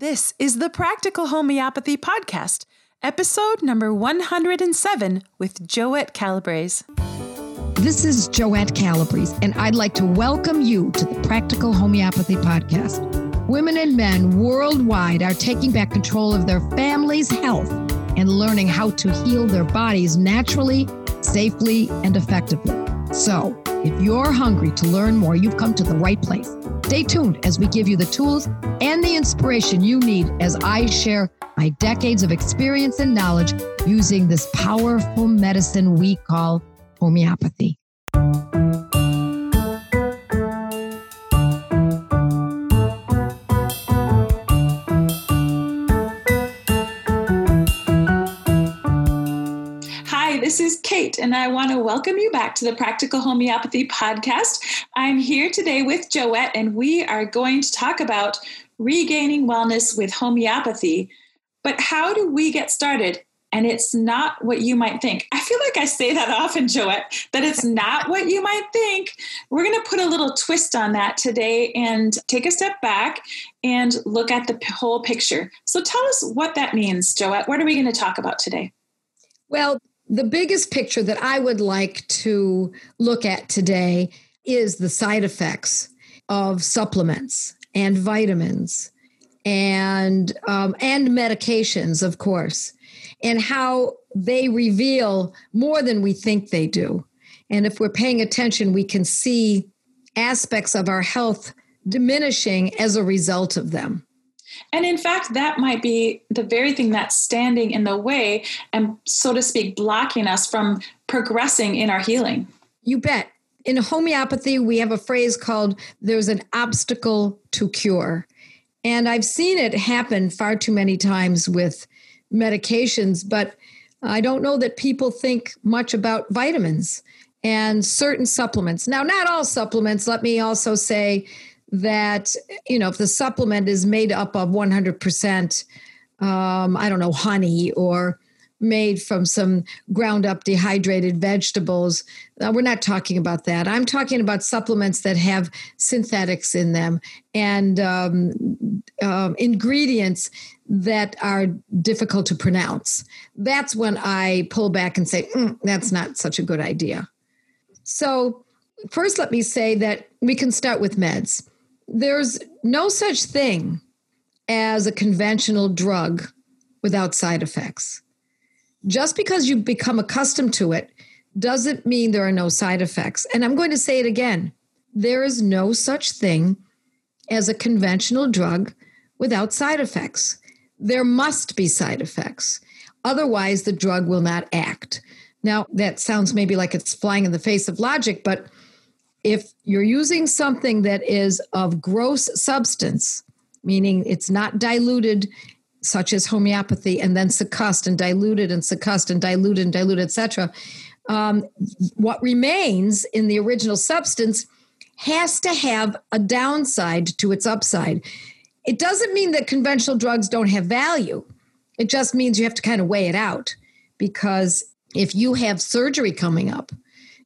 This is the Practical Homeopathy Podcast, episode number 107 with Joette Calabrese. This is Joette Calabrese, and I'd like to welcome you to the Practical Homeopathy Podcast. Women and men worldwide are taking back control of their family's health and learning how to heal their bodies naturally, safely, and effectively. So, if you're hungry to learn more, you've come to the right place. Stay tuned as we give you the tools and the inspiration you need as I share my decades of experience and knowledge using this powerful medicine we call homeopathy. This is Kate, and I want to welcome you back to the Practical Homeopathy Podcast. I'm here today with Joette, and we are going to talk about regaining wellness with homeopathy. But how do we get started? And it's not what you might think. I feel like I say that often, Joette, that it's not what you might think. We're going to put a little twist on that today and take a step back and look at the whole picture. So tell us what that means, Joette. What are we going to talk about today? Well, the biggest picture that I would like to look at today is the side effects of supplements and vitamins and medications, of course, and how they reveal more than we think they do. And if we're paying attention, we can see aspects of our health diminishing as a result of them. And in fact, that might be the very thing that's standing in the way and, so to speak, blocking us from progressing in our healing. You bet. In homeopathy, we have a phrase called, there's an obstacle to cure. And I've seen it happen far too many times with medications, but I don't know that people think much about vitamins and certain supplements. Now, not all supplements, let me also say, that, you know, if the supplement is made up of 100%, honey, or made from some ground up dehydrated vegetables, we're not talking about that. I'm talking about supplements that have synthetics in them and ingredients that are difficult to pronounce. That's when I pull back and say, that's not such a good idea. So first, let me say that we can start with meds. There's no such thing as a conventional drug without side effects. Just because you become accustomed to it doesn't mean there are no side effects. And I'm going to say it again. There is no such thing as a conventional drug without side effects. There must be side effects. Otherwise, the drug will not act. Now, that sounds maybe like it's flying in the face of logic, but if you're using something that is of gross substance, meaning it's not diluted, such as homeopathy, and then succussed and diluted, etc., what remains in the original substance has to have a downside to its upside. It doesn't mean that conventional drugs don't have value. It just means you have to kind of weigh it out, because if you have surgery coming up,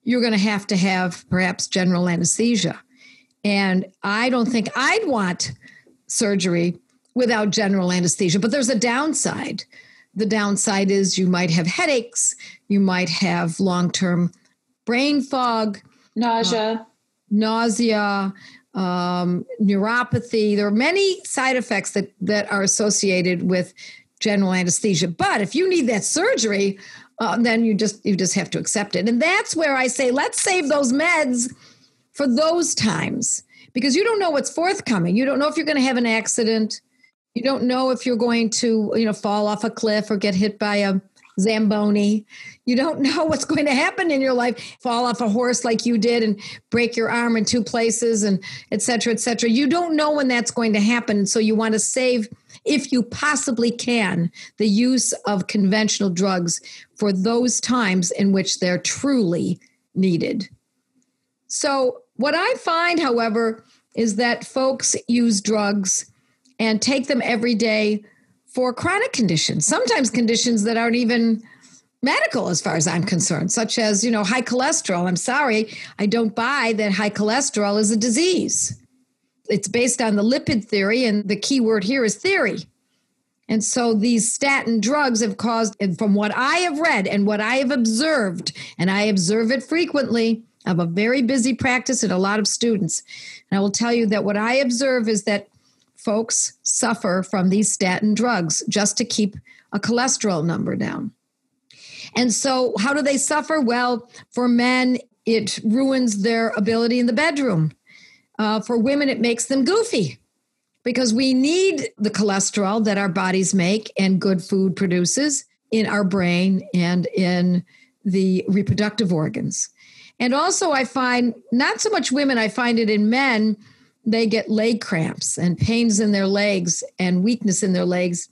you're going to have perhaps general anesthesia. And I don't think I'd want surgery without general anesthesia, but there's a downside. The downside is you might have headaches, you might have long-term brain fog, nausea, neuropathy. There are many side effects that are associated with general anesthesia. But if you need that surgery, then you just have to accept it. And that's where I say, let's save those meds for those times, because you don't know what's forthcoming. You don't know if you're going to have an accident. You don't know if you're going to, fall off a cliff or get hit by a Zamboni. You don't know what's going to happen in your life. Fall off a horse like you did and break your arm in 2 places and et cetera, et cetera. You don't know when that's going to happen. And so you want to save, if you possibly can, the use of conventional drugs for those times in which they're truly needed. So what I find, however, is that folks use drugs and take them every day for chronic conditions, sometimes conditions that aren't even medical as far as I'm concerned, such as, high cholesterol. I'm sorry, I don't buy that high cholesterol is a disease. It's based on the lipid theory, and the key word here is theory. And so these statin drugs have caused, and from what I have read and what I have observed, and I observe it frequently, I have a very busy practice and a lot of students. And I will tell you that what I observe is that folks suffer from these statin drugs just to keep a cholesterol number down. And so how do they suffer? Well, for men, it ruins their ability in the bedroom. For women, it makes them goofy because we need the cholesterol that our bodies make and good food produces in our brain and in the reproductive organs. And also I find, not so much women, I find it in men, they get leg cramps and pains in their legs and weakness in their legs.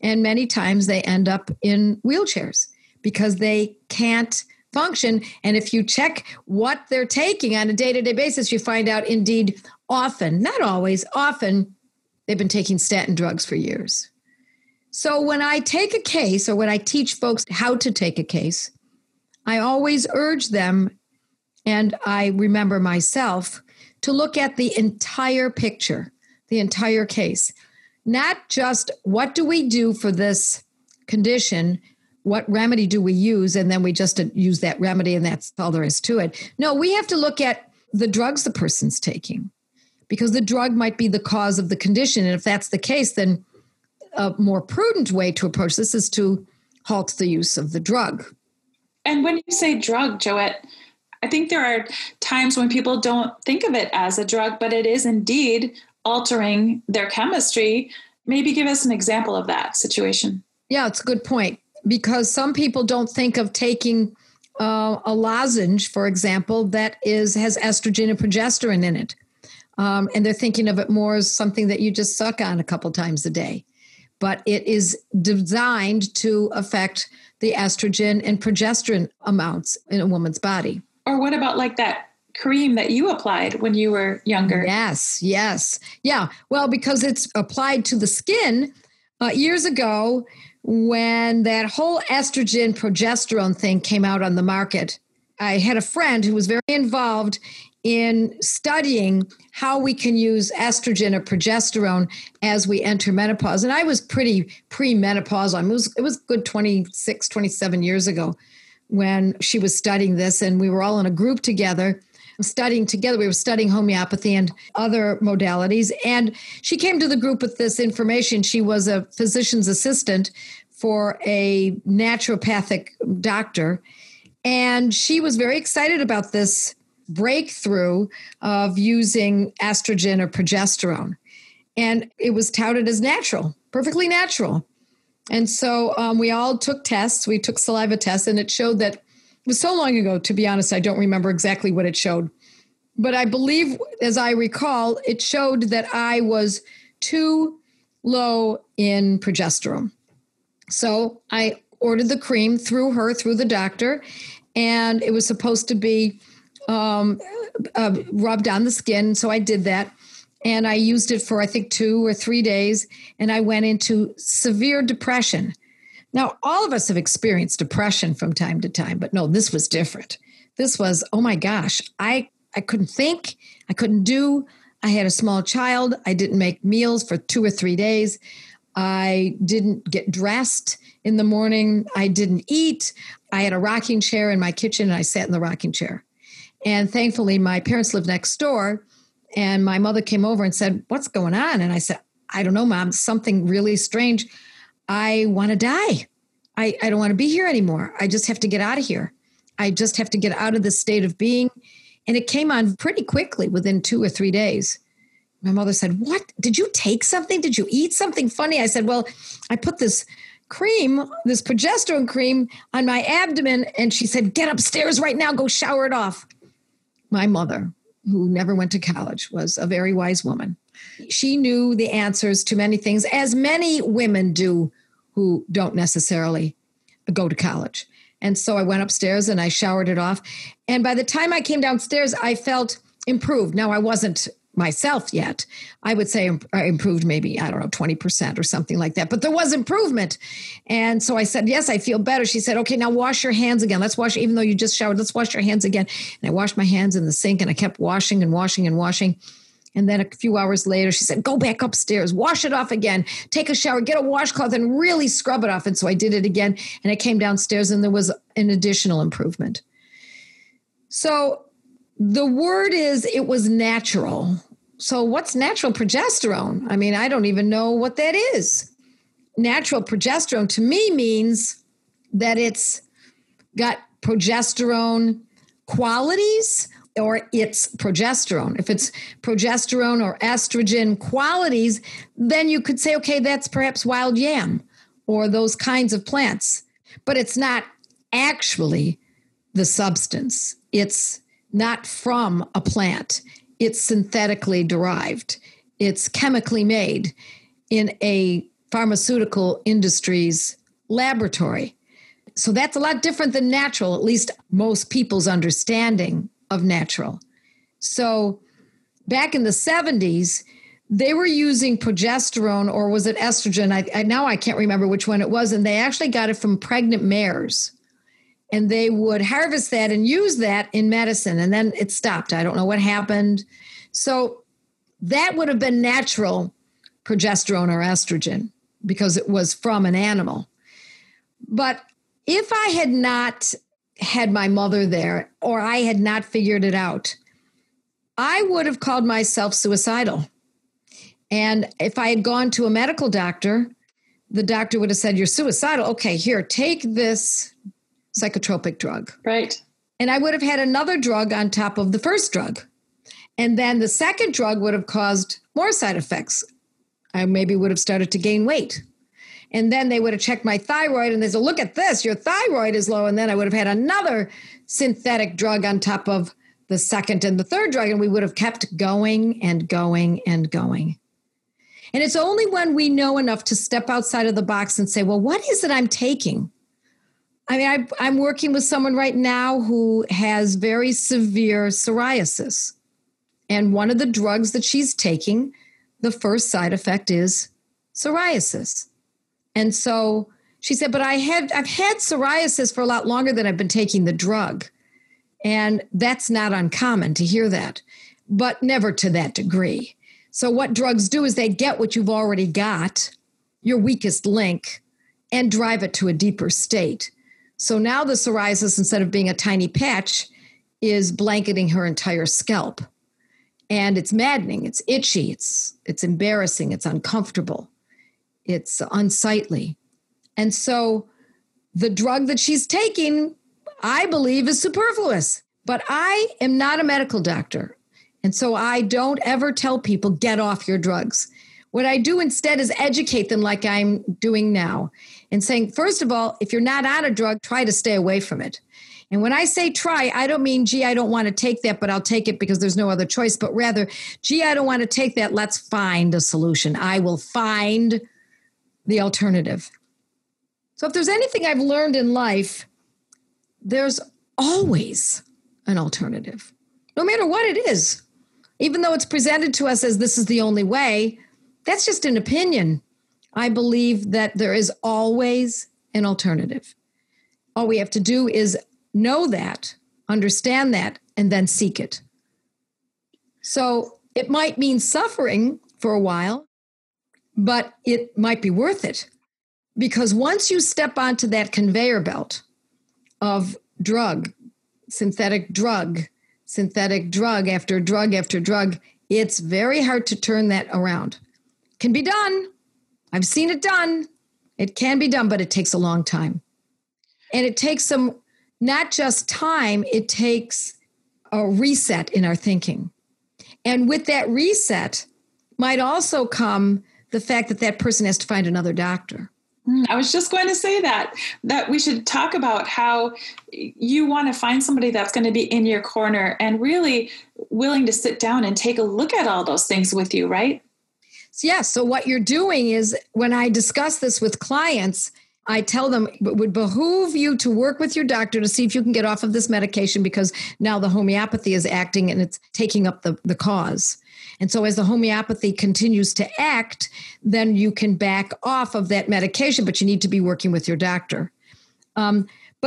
And many times they end up in wheelchairs because they can't function. And if you check what they're taking on a day-to-day basis, you find out indeed often, not always, often they've been taking statin drugs for years. So when I take a case or when I teach folks how to take a case, I always urge them, and I remember myself, to look at the entire picture, the entire case, not just what do we do for this condition, what remedy do we use, and then we just use that remedy and that's all there is to it. No, we have to look at the drugs the person's taking because the drug might be the cause of the condition. And if that's the case, then a more prudent way to approach this is to halt the use of the drug. And when you say drug, Joette, I think there are times when people don't think of it as a drug, but it is indeed altering their chemistry. Maybe give us an example of that situation. Yeah, it's a good point, because some people don't think of taking a lozenge, for example, that has estrogen and progesterone in it. And they're thinking of it more as something that you just suck on a couple times a day. But it is designed to affect the estrogen and progesterone amounts in a woman's body. Or what about like that cream that you applied when you were younger? Yes. Yeah. Well, because it's applied to the skin years ago when that whole estrogen progesterone thing came out on the market. I had a friend who was very involved in studying how we can use estrogen or progesterone as we enter menopause. And I was pretty pre-menopausal. I mean, it was a good 26, 27 years ago when she was studying this, and we were all in a group together studying together. We were studying homeopathy and other modalities. And she came to the group with this information. She was a physician's assistant for a naturopathic doctor. And she was very excited about this breakthrough of using estrogen or progesterone. And it was touted as natural, perfectly natural. And so we all took tests. We took saliva tests, and it showed that, it was so long ago, to be honest, I don't remember exactly what it showed. But I believe, as I recall, it showed that I was too low in progesterone. So I ordered the cream through her, through the doctor, and it was supposed to be rubbed on the skin. So I did that. And I used it for, I think, 2 or 3 days, and I went into severe depression. Now, all of us have experienced depression from time to time, but no, this was different. This was, oh my gosh, I couldn't think, I couldn't do, I had a small child, I didn't make meals for 2 or 3 days, I didn't get dressed in the morning, I didn't eat, I had a rocking chair in my kitchen, and I sat in the rocking chair. And thankfully, my parents lived next door, and my mother came over and said, "What's going on?" And I said, "I don't know, Mom, something really strange. I want to die. I don't want to be here anymore. I just have to get out of here. I just have to get out of this state of being." And it came on pretty quickly, within 2 or 3 days. My mother said, "What? Did you take something? Did you eat something funny?" I said, "Well, I put this cream, this progesterone cream on my abdomen." And she said, "Get upstairs right now, go shower it off." My mother, who never went to college, was a very wise woman. She knew the answers to many things, as many women do who don't necessarily go to college. And so I went upstairs and I showered it off. And by the time I came downstairs, I felt improved. Now, I wasn't myself yet. I would say I improved maybe, I don't know, 20% or something like that. But there was improvement. And so I said, "Yes, I feel better." She said, "Okay, now wash your hands again. Let's wash, even though you just showered, let's wash your hands again." And I washed my hands in the sink, and I kept washing and washing and washing. And then a few hours later, she said, go back upstairs, wash it off again, take a shower, get a washcloth and really scrub it off. And so I did it again. And I came downstairs and there was an additional improvement. So the word is, it was natural. So what's natural progesterone? I mean, I don't even know what that is. Natural progesterone to me means that it's got progesterone qualities or it's progesterone. If it's progesterone or estrogen qualities, then you could say, okay, that's perhaps wild yam or those kinds of plants. But it's not actually the substance. It's not from a plant. It's synthetically derived. It's chemically made in a pharmaceutical industry's laboratory. So that's a lot different than natural, at least most people's understanding of natural. So back in the 70s, they were using progesterone, or was it estrogen? Now I can't remember which one it was. And they actually got it from pregnant mares. And they would harvest that and use that in medicine. And then it stopped. I don't know what happened. So that would have been natural progesterone or estrogen because it was from an animal. But if I had not had my mother there or I had not figured it out, I would have called myself suicidal. And if I had gone to a medical doctor, the doctor would have said, you're suicidal. Okay, here, take this psychotropic drug. Right. And I would have had another drug on top of the first drug. And then the second drug would have caused more side effects. I maybe would have started to gain weight. And then they would have checked my thyroid and they said, look at this, your thyroid is low. And then I would have had another synthetic drug on top of the second and the third drug. And we would have kept going and going and going. And it's only when we know enough to step outside of the box and say, well, what is it I'm taking? I mean, I'm working with someone right now who has very severe psoriasis. And one of the drugs that she's taking, the first side effect is psoriasis. And so she said, but I've had psoriasis for a lot longer than I've been taking the drug. And that's not uncommon to hear that, but never to that degree. So what drugs do is they get what you've already got, your weakest link, and drive it to a deeper state. So now the psoriasis, instead of being a tiny patch, is blanketing her entire scalp. And it's maddening, it's itchy, it's embarrassing, it's uncomfortable. It's unsightly. And so the drug that she's taking, I believe, is superfluous. But I am not a medical doctor. And so I don't ever tell people, get off your drugs. What I do instead is educate them like I'm doing now and saying, first of all, if you're not on a drug, try to stay away from it. And when I say try, I don't mean, gee, I don't want to take that, but I'll take it because there's no other choice. But rather, gee, I don't want to take that. Let's find a solution. I will find the alternative. So if there's anything I've learned in life, there's always an alternative, no matter what it is. Even though it's presented to us as this is the only way, that's just an opinion. I believe that there is always an alternative. All we have to do is know that, understand that, and then seek it. So it might mean suffering for a while, but it might be worth it, because once you step onto that conveyor belt of synthetic drug after drug after drug, it's very hard to turn that around. It can be done. I've seen it done. It can be done, but it takes a long time. And it takes some, not just time, it takes a reset in our thinking. And with that reset might also come the fact that that person has to find another doctor. I was just going to say that we should talk about how you want to find somebody that's going to be in your corner and really willing to sit down and take a look at all those things with you, right? Yeah. So what you're doing is, when I discuss this with clients, I tell them it would behoove you to work with your doctor to see if you can get off of this medication, because now the homeopathy is acting and it's taking up the cause. And so as the homeopathy continues to act, then you can back off of that medication, but you need to be working with your doctor. But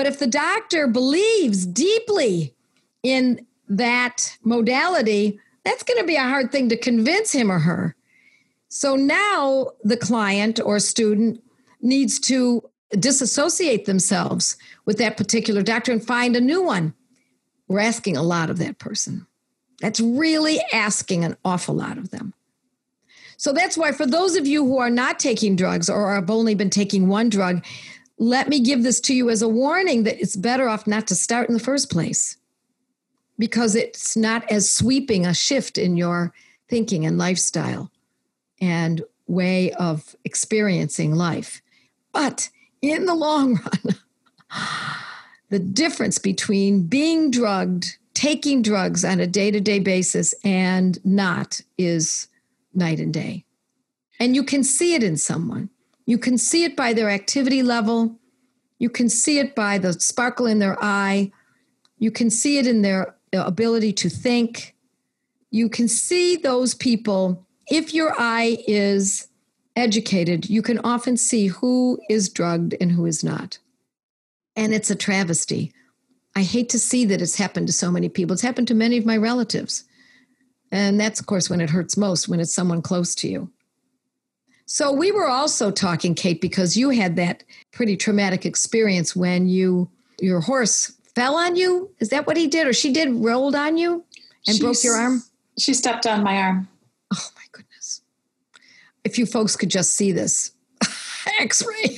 if the doctor believes deeply in that modality, that's going to be a hard thing to convince him or her. So now the client or student needs to disassociate themselves with that particular doctor and find a new one. We're asking a lot of that person. That's really asking an awful lot of them. So that's why for those of you who are not taking drugs or have only been taking one drug, let me give this to you as a warning that it's better off not to start in the first place, because it's not as sweeping a shift in your thinking and lifestyle and way of experiencing life. But in the long run, the difference between being drugged, taking drugs on a day-to-day basis and not is night and day. And you can see it in someone. You can see it by their activity level. You can see it by the sparkle in their eye. You can see it in their ability to think. You can see those people. If your eye is educated, you can often see who is drugged and who is not. And it's a travesty. I hate to see that it's happened to so many people. It's happened to many of my relatives. And that's, of course, when it hurts most, when it's someone close to you. So we were also talking, Kate, because you had that pretty traumatic experience when your horse fell on you. Is that what he did? Or she did, rolled on you and broke your arm? She stepped on my arm. Oh, my goodness. If you folks could just see this x-ray.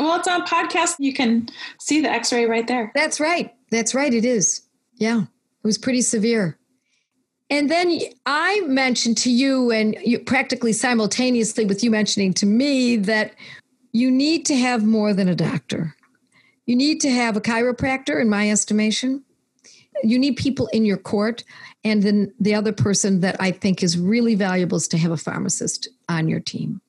Well, it's on podcast. You can see the x-ray right there. That's right. That's right. It is. Yeah. It was pretty severe. And then I mentioned to you, and you, practically simultaneously with you mentioning to me, that you need to have more than a doctor. You need to have a chiropractor, in my estimation. You need people in your court. And then the other person that I think is really valuable is to have a pharmacist on your team.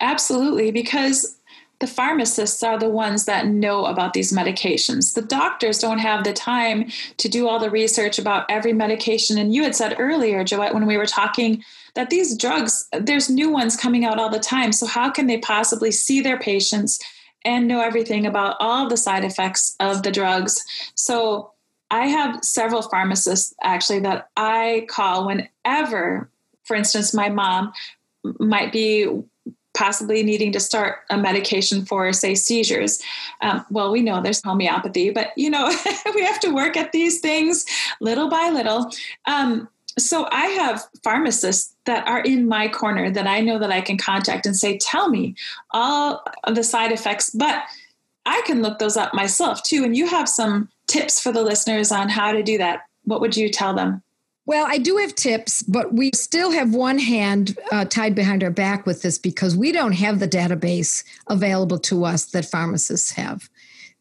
Absolutely, because the pharmacists are the ones that know about these medications. The doctors don't have the time to do all the research about every medication. And you had said earlier, Joette, when we were talking, that these drugs, there's new ones coming out all the time. So how can they possibly see their patients and know everything about all the side effects of the drugs? So I have several pharmacists, actually, that I call whenever, for instance, my mom might be possibly needing to start a medication for, say, seizures. Well, we know there's homeopathy, but, you know, we have to work at these things little by little. So I have pharmacists that are in my corner that I know that I can contact and say, tell me all of the side effects, but I can look those up myself too. And you have some tips for the listeners on how to do that. What would you tell them? Well, I do have tips, but we still have one hand tied behind our back with this because we don't have the database available to us that pharmacists have.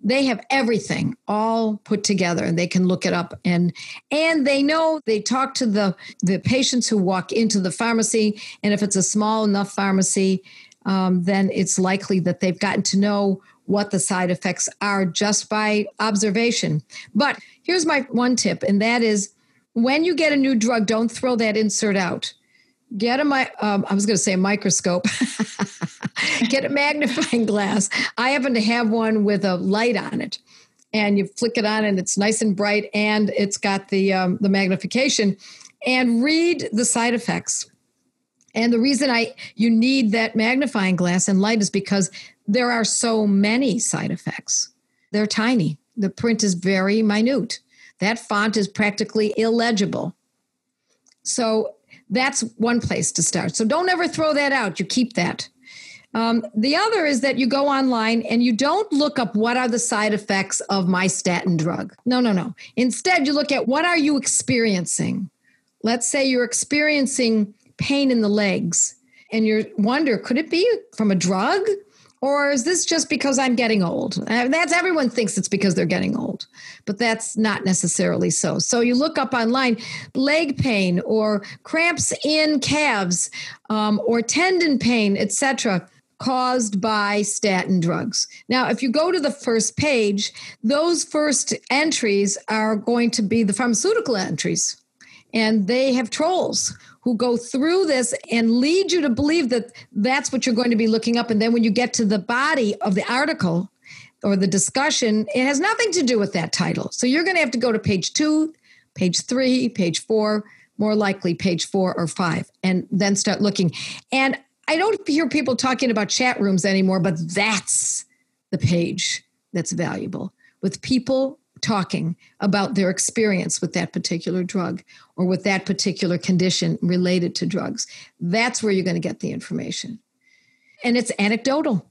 They have everything all put together and they can look it up. And they know, they talk to the patients who walk into the pharmacy. And if it's a small enough pharmacy, then it's likely that they've gotten to know what the side effects are just by observation. But here's my one tip, and that is, when you get a new drug, don't throw that insert out. Get a microscope. Get a magnifying glass. I happen to have one with a light on it. And you flick it on and it's nice and bright and it's got the magnification. And read the side effects. And the reason you need that magnifying glass and light is because there are so many side effects. They're tiny. The print is very minute. That font is practically illegible. So that's one place to start. So don't ever throw that out. You keep that. The other is that you go online and you don't look up what are the side effects of my statin drug. No. Instead, you look at what are you experiencing? Let's say you're experiencing pain in the legs and you wonder, could it be from a drug? Or is this just because I'm getting old? Everyone thinks it's because they're getting old, but that's not necessarily so. So you look up online, leg pain or cramps in calves or tendon pain, etc., caused by statin drugs. Now, if you go to the first page, those first entries are going to be the pharmaceutical entries, and they have trolls who go through this and lead you to believe that that's what you're going to be looking up. And then when you get to the body of the article or the discussion, it has nothing to do with that title. So you're going to have to go to page 2, page 3, page 4, more likely page 4 or 5, and then start looking. And I don't hear people talking about chat rooms anymore, but that's the page that's valuable, with people talking about their experience with that particular drug or with that particular condition related to drugs. That's where you're going to get the information. And it's anecdotal,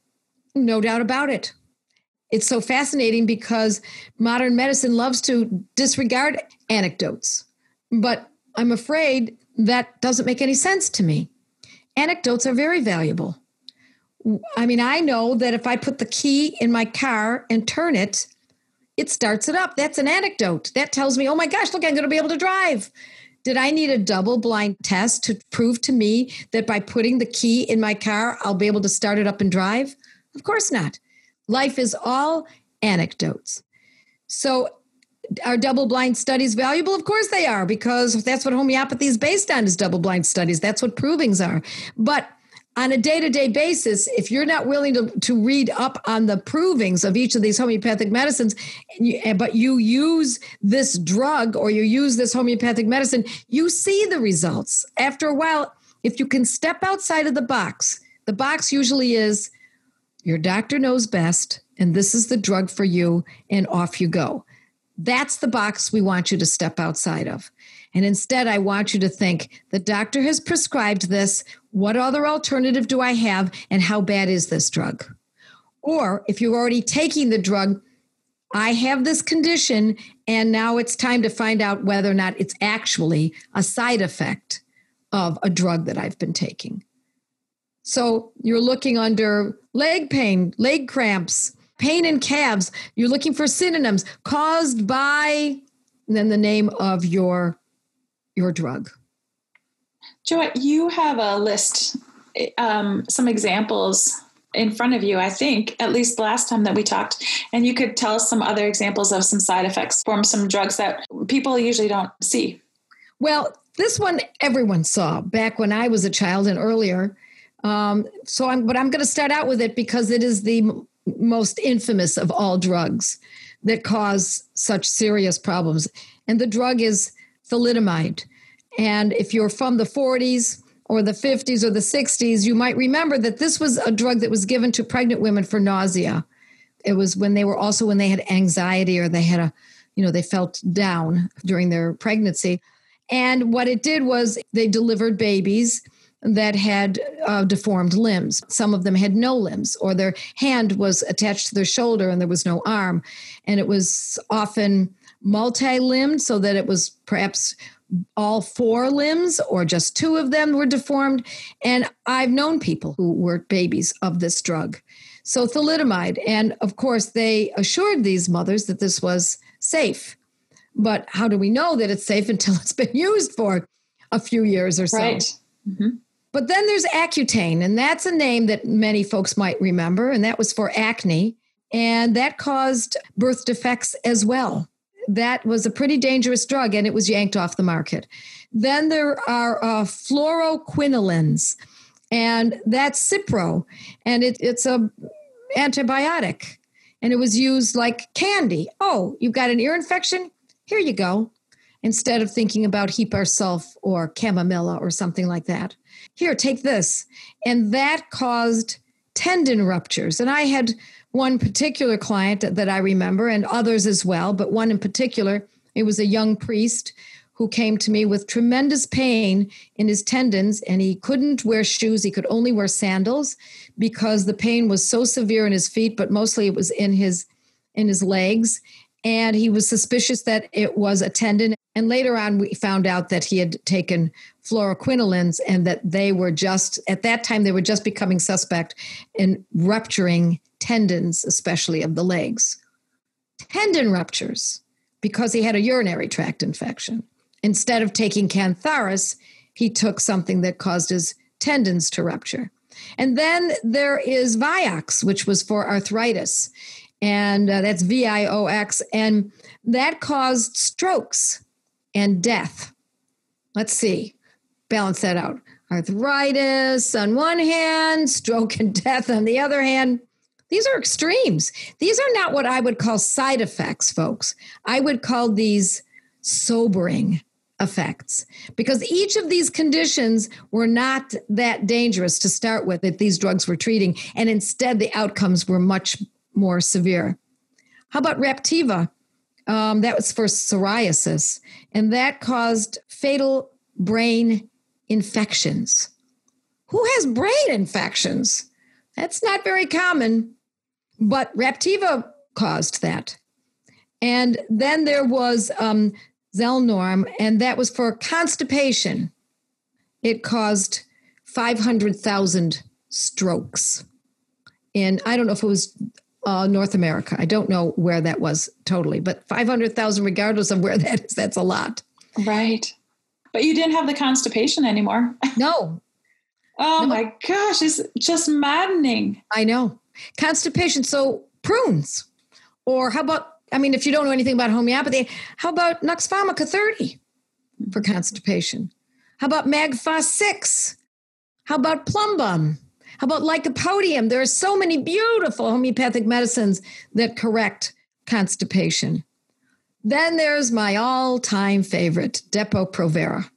no doubt about it. It's so fascinating because modern medicine loves to disregard anecdotes, but I'm afraid that doesn't make any sense to me. Anecdotes are very valuable. I mean, I know that if I put the key in my car and turn it, it starts it up. That's an anecdote. That tells me, oh my gosh, look, I'm going to be able to drive. Did I need a double-blind test to prove to me that by putting the key in my car, I'll be able to start it up and drive? Of course not. Life is all anecdotes. So are double-blind studies valuable? Of course they are, because that's what homeopathy is based on, is double-blind studies. That's what provings are. But on a day-to-day basis, if you're not willing to read up on the provings of each of these homeopathic medicines, but you use this drug or you use this homeopathic medicine, you see the results. After a while, if you can step outside of the box usually is your doctor knows best, and this is the drug for you, and off you go. That's the box we want you to step outside of. And instead, I want you to think, the doctor has prescribed this. What other alternative do I have? And how bad is this drug? Or if you're already taking the drug, I have this condition, and now it's time to find out whether or not it's actually a side effect of a drug that I've been taking. So you're looking under leg pain, leg cramps, pain in calves. You're looking for synonyms caused by, and then the name of your drug. Joette, you have a list, some examples in front of you, I think, at least last time that we talked, and you could tell us some other examples of some side effects from some drugs that people usually don't see. Well, this one everyone saw back when I was a child and earlier. But I'm going to start out with it because it is the most infamous of all drugs that cause such serious problems. And the drug is thalidomide. And if you're from the 40s or the 50s or the 60s, you might remember that this was a drug that was given to pregnant women for nausea. It was when they had anxiety or they had they felt down during their pregnancy. And what it did was they delivered babies that had deformed limbs. Some of them had no limbs, or their hand was attached to their shoulder and there was no arm. And it was often multi-limbed, so that it was perhaps all 4 limbs or just 2 of them were deformed. And I've known people who were babies of this drug. So thalidomide. And of course, they assured these mothers that this was safe. But how do we know that it's safe until it's been used for a few years or so? Right. Mm-hmm. But then there's Accutane, and that's a name that many folks might remember, and that was for acne, and that caused birth defects as well. That was a pretty dangerous drug, and it was yanked off the market. Then there are fluoroquinolins, and that's Cipro, and it's a antibiotic, and it was used like candy. Oh, you've got an ear infection? Here you go. Instead of thinking about hepar sulf or chamomilla or something like that. Here, take this. And that caused tendon ruptures. And I had one particular client that I remember, and others as well, but one in particular, it was a young priest who came to me with tremendous pain in his tendons, and he couldn't wear shoes. He could only wear sandals because the pain was so severe in his feet, but mostly it was in his legs. And he was suspicious that it was a tendon. And later on, we found out that he had taken fluoroquinolins and that they were just, at that time, they were just becoming suspect in rupturing tendons, especially of the legs. Tendon ruptures, because he had a urinary tract infection. Instead of taking cantharis, he took something that caused his tendons to rupture. And then there is Vioxx, which was for arthritis. And that's Vioxx, and that caused strokes and death. Let's see, balance that out. Arthritis on one hand, stroke and death on the other hand. These are extremes. These are not what I would call side effects, folks. I would call these sobering effects, because each of these conditions were not that dangerous to start with that these drugs were treating, and instead the outcomes were much more severe. How about Raptiva? That was for psoriasis, and that caused fatal brain infections. Who has brain infections? That's not very common, but Raptiva caused that. And then there was Zelnorm, and that was for constipation. It caused 500,000 strokes. And I don't know if it was North America. I don't know where that was totally, but 500,000, regardless of where that is, that's a lot. Right. But you didn't have the constipation anymore. No. Oh, no. My gosh. It's just maddening. I know. Constipation. So prunes. Or how about, I mean, if you don't know anything about homeopathy, how about Nux Vomica 30 for constipation? How about Magphos 6? How about Plumbum? How about Lycopodium? There are so many beautiful homeopathic medicines that correct constipation. Then there's my all-time favorite, Depo-Provera.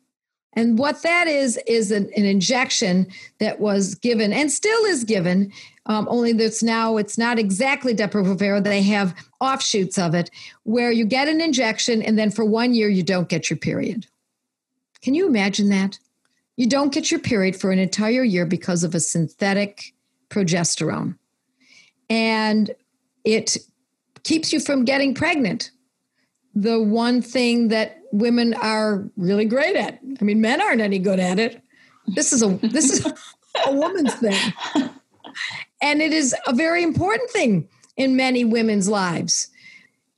And what that is an injection that was given and still is given, only that's now, it's not exactly Depo-Provera. They have offshoots of it where you get an injection and then for 1 year you don't get your period. Can you imagine that? You don't get your period for an entire year because of a synthetic progesterone. And it keeps you from getting pregnant. The one thing that women are really great at. I mean, men aren't any good at it. This is a woman's thing. And it is a very important thing in many women's lives.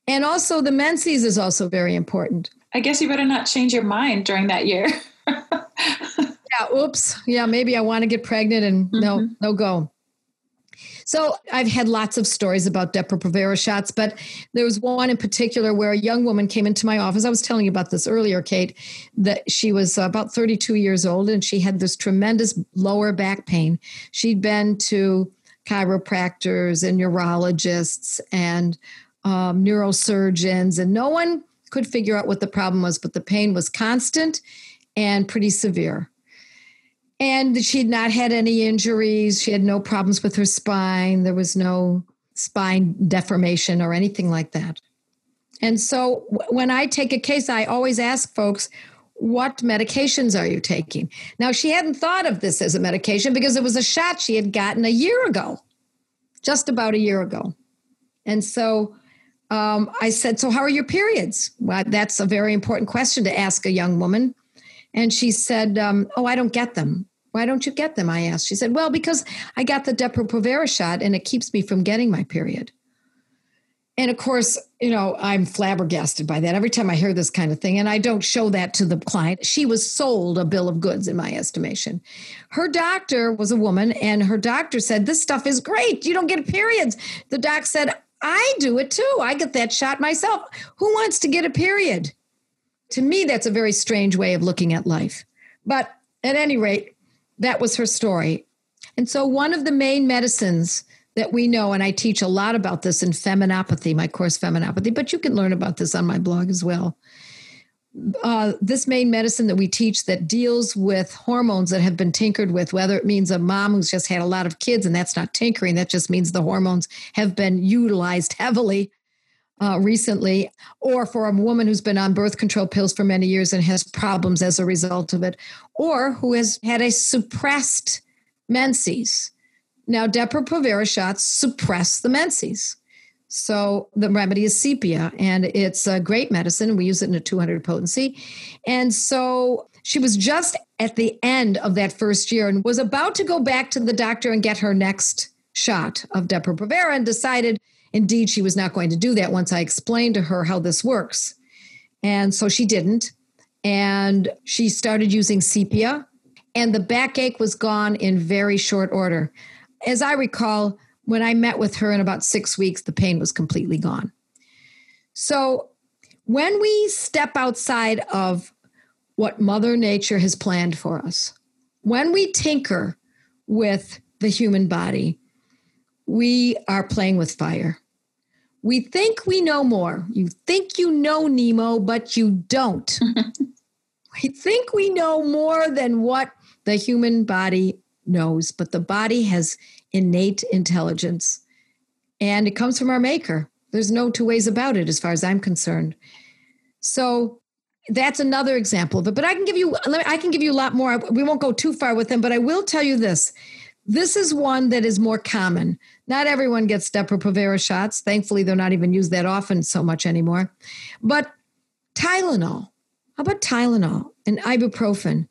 And also the menses is also very important. I guess you better not change your mind during that year. Yeah, oops. Yeah, maybe I want to get pregnant and no go. So I've had lots of stories about Depo-Provera shots, but there was one in particular where a young woman came into my office. I was telling you about this earlier, Kate, that she was about 32 years old and she had this tremendous lower back pain. She'd been to chiropractors and neurologists and neurosurgeons, and no one could figure out what the problem was, but the pain was constant and pretty severe. And she had not had any injuries. She had no problems with her spine. There was no spine deformation or anything like that. And so when I take a case, I always ask folks, what medications are you taking? Now, she hadn't thought of this as a medication because it was a shot she had gotten a year ago, just about a year ago. And so I said, so how are your periods? Well, that's a very important question to ask a young woman. And she said, oh, I don't get them. Why don't you get them? I asked. She said, well, because I got the Depo-Provera shot and it keeps me from getting my period. And of course, you know, I'm flabbergasted by that every time I hear this kind of thing. And I don't show that to the client. She was sold a bill of goods in my estimation. Her doctor was a woman and her doctor said, this stuff is great. You don't get periods. The doc said, I do it too. I get that shot myself. Who wants to get a period? To me, that's a very strange way of looking at life. But at any rate, that was her story. And so one of the main medicines that we know, and I teach a lot about this in Feminopathy, my course Feminopathy, but you can learn about this on my blog as well. This main medicine that we teach that deals with hormones that have been tinkered with, whether it means a mom who's just had a lot of kids, and that's not tinkering, that just means the hormones have been utilized heavily recently, or for a woman who's been on birth control pills for many years and has problems as a result of it, or who has had a suppressed menses. Now, Depo-Provera shots suppress the menses. So the remedy is sepia, and it's a great medicine. We use it in a 200 potency. And so she was just at the end of that first year and was about to go back to the doctor and get her next shot of Depo-Provera and decided, indeed, she was not going to do that once I explained to her how this works. And so she didn't. And she started using sepia, and the backache was gone in very short order. As I recall, when I met with her in about 6 weeks, the pain was completely gone. So when we step outside of what Mother Nature has planned for us, when we tinker with the human body, we are playing with fire. We think we know more. You think you know Nemo, but you don't. I think we know more than what the human body knows, but the body has innate intelligence and it comes from our maker. There's no two ways about it as far as I'm concerned. So that's another example of it. But I can give you a lot more. We won't go too far with them, but I will tell you this. This is one that is more common. Not everyone gets Depo-Provera shots. Thankfully, they're not even used that often so much anymore. But Tylenol. How about Tylenol and ibuprofen?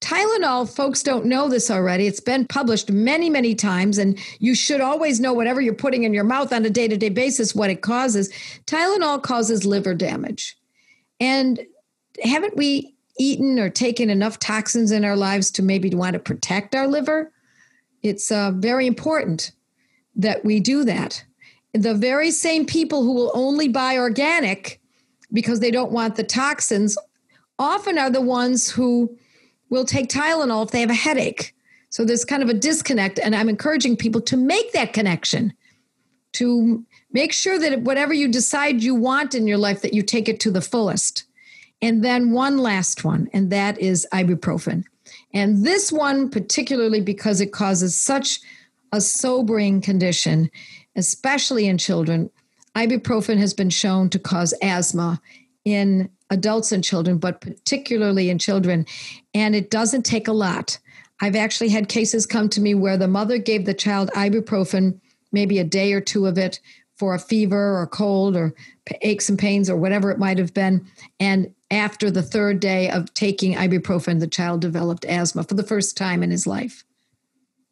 Tylenol, folks don't know this already. It's been published many, many times, and you should always know whatever you're putting in your mouth on a day-to-day basis, what it causes. Tylenol causes liver damage. And haven't we eaten or taken enough toxins in our lives to maybe want to protect our liver? It's very important that we do that. The very same people who will only buy organic because they don't want the toxins often are the ones who will take Tylenol if they have a headache. So there's kind of a disconnect, and I'm encouraging people to make that connection, to make sure that whatever you decide you want in your life, that you take it to the fullest. And then one last one, and that is ibuprofen. And this one, particularly because it causes such a sobering condition, especially in children, ibuprofen has been shown to cause asthma in adults and children, but particularly in children. And it doesn't take a lot. I've actually had cases come to me where the mother gave the child ibuprofen, maybe a day or two of it, for a fever or cold or aches and pains or whatever it might have been. And after the third day of taking ibuprofen, the child developed asthma for the first time in his life.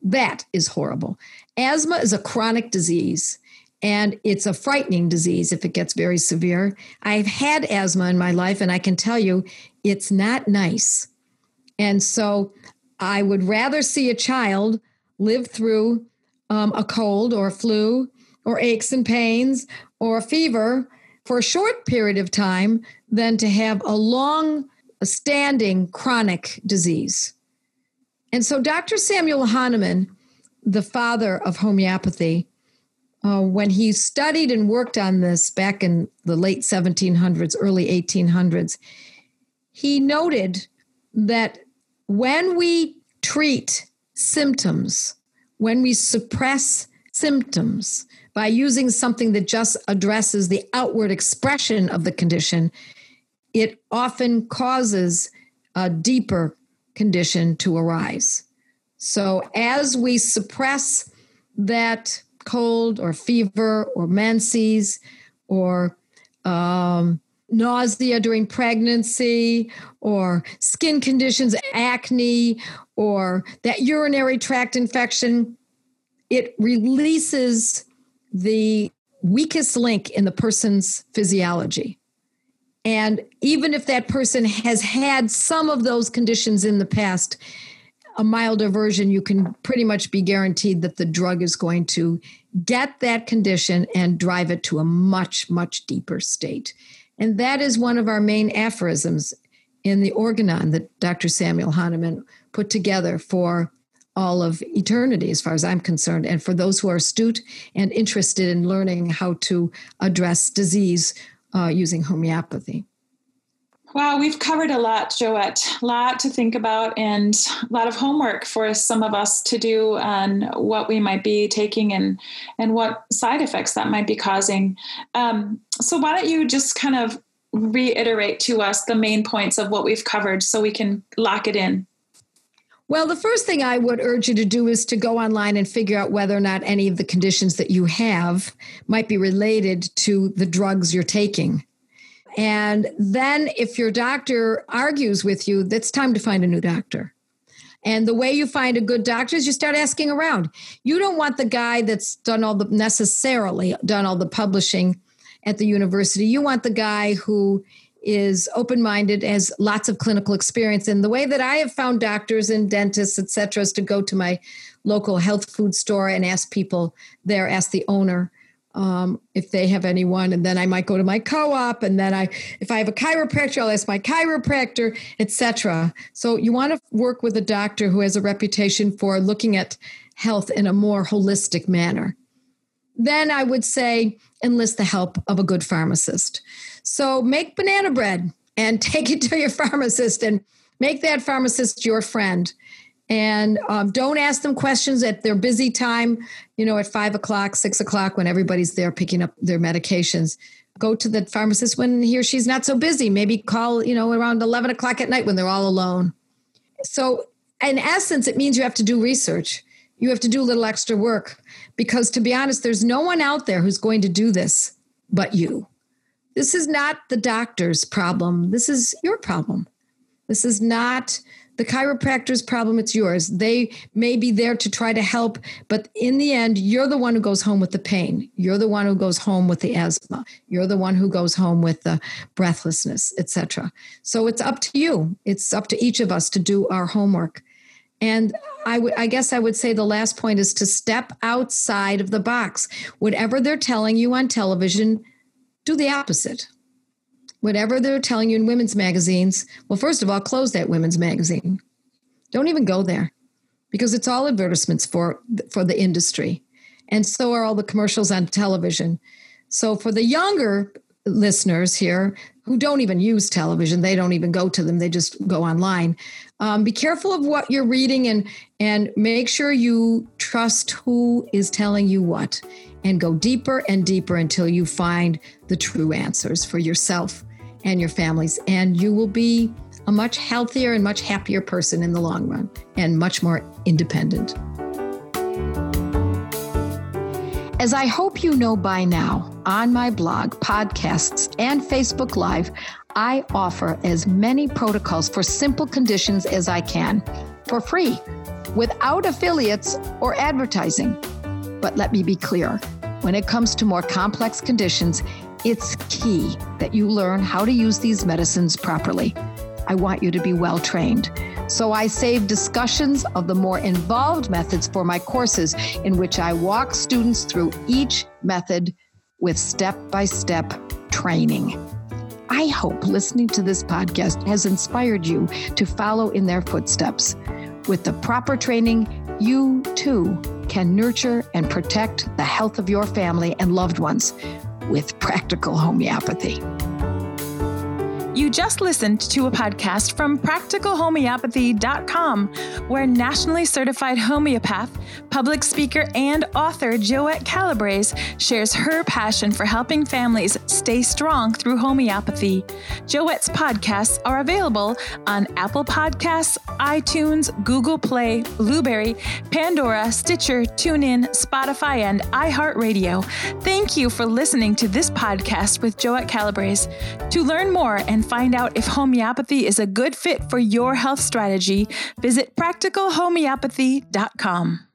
That is horrible. Asthma is a chronic disease, and it's a frightening disease if it gets very severe. I've had asthma in my life, and I can tell you it's not nice. And so I would rather see a child live through a cold or a flu or aches and pains or a fever for a short period of time than to have a long-standing chronic disease. And so Dr. Samuel Hahnemann, the father of homeopathy, when he studied and worked on this back in the late 1700s, early 1800s, he noted that when we treat symptoms, when we suppress symptoms by using something that just addresses the outward expression of the condition, it often causes a deeper condition to arise. So as we suppress that cold or fever or menses or nausea during pregnancy or skin conditions, acne, or that urinary tract infection, it releases the weakest link in the person's physiology. And even if that person has had some of those conditions in the past, a milder version, you can pretty much be guaranteed that the drug is going to get that condition and drive it to a much, much deeper state. And that is one of our main aphorisms in the Organon that Dr. Samuel Hahnemann put together for all of eternity, as far as I'm concerned, and for those who are astute and interested in learning how to address disease using homeopathy. Wow, we've covered a lot, Joette. A lot to think about and a lot of homework for some of us to do on what we might be taking and what side effects that might be causing. So why don't you just kind of reiterate to us the main points of what we've covered so we can lock it in? Well, the first thing I would urge you to do is to go online and figure out whether or not any of the conditions that you have might be related to the drugs you're taking. And then if your doctor argues with you, it's time to find a new doctor. And the way you find a good doctor is you start asking around. You don't want the guy that's done all the publishing at the university. You want the guy who is open-minded, has lots of clinical experience. And the way that I have found doctors and dentists, et cetera, is to go to my local health food store and ask people there, ask the owner if they have anyone. And then I might go to my co-op. And then if I have a chiropractor, I'll ask my chiropractor, et cetera. So you want to work with a doctor who has a reputation for looking at health in a more holistic manner. Then I would say enlist the help of a good pharmacist. So make banana bread and take it to your pharmacist and make that pharmacist your friend. And don't ask them questions at their busy time, you know, at 5 o'clock, 6 o'clock, when everybody's there picking up their medications. Go to the pharmacist when he or she's not so busy. Maybe call, you know, around 11 o'clock at night when they're all alone. So in essence, it means you have to do research. You have to do a little extra work, because to be honest, there's no one out there who's going to do this but you. This is not the doctor's problem. This is your problem. This is not the chiropractor's problem, it's yours. They may be there to try to help, but in the end, you're the one who goes home with the pain. You're the one who goes home with the asthma. You're the one who goes home with the breathlessness, etc. So it's up to you. It's up to each of us to do our homework. And I guess I would say the last point is to step outside of the box. Whatever they're telling you on television, do the opposite. Whatever they're telling you in women's magazines, well, first of all, close that women's magazine. Don't even go there, because it's all advertisements for the industry. And so are all the commercials on television. So for the younger listeners here who don't even use television, they don't even go to them, they just go online. Be careful of what you're reading, and make sure you trust who is telling you what, and go deeper and deeper until you find the true answers for yourself and your families. And you will be a much healthier and much happier person in the long run, and much more independent. As I hope you know by now, on my blog, podcasts, and Facebook Live, I offer as many protocols for simple conditions as I can, for free, without affiliates or advertising. But let me be clear, when it comes to more complex conditions, it's key that you learn how to use these medicines properly. I want you to be well-trained. So I save discussions of the more involved methods for my courses, in which I walk students through each method with step-by-step training. I hope listening to this podcast has inspired you to follow in their footsteps. With the proper training, you too can nurture and protect the health of your family and loved ones with practical homeopathy. You just listened to a podcast from practicalhomeopathy.com, where nationally certified homeopath, public speaker, and author Joette Calabrese shares her passion for helping families stay strong through homeopathy. Joette's podcasts are available on Apple Podcasts, iTunes, Google Play, Blueberry, Pandora, Stitcher, TuneIn, Spotify, and iHeartRadio. Thank you for listening to this podcast with Joette Calabrese. To learn more and find out if homeopathy is a good fit for your health strategy, visit practicalhomeopathy.com.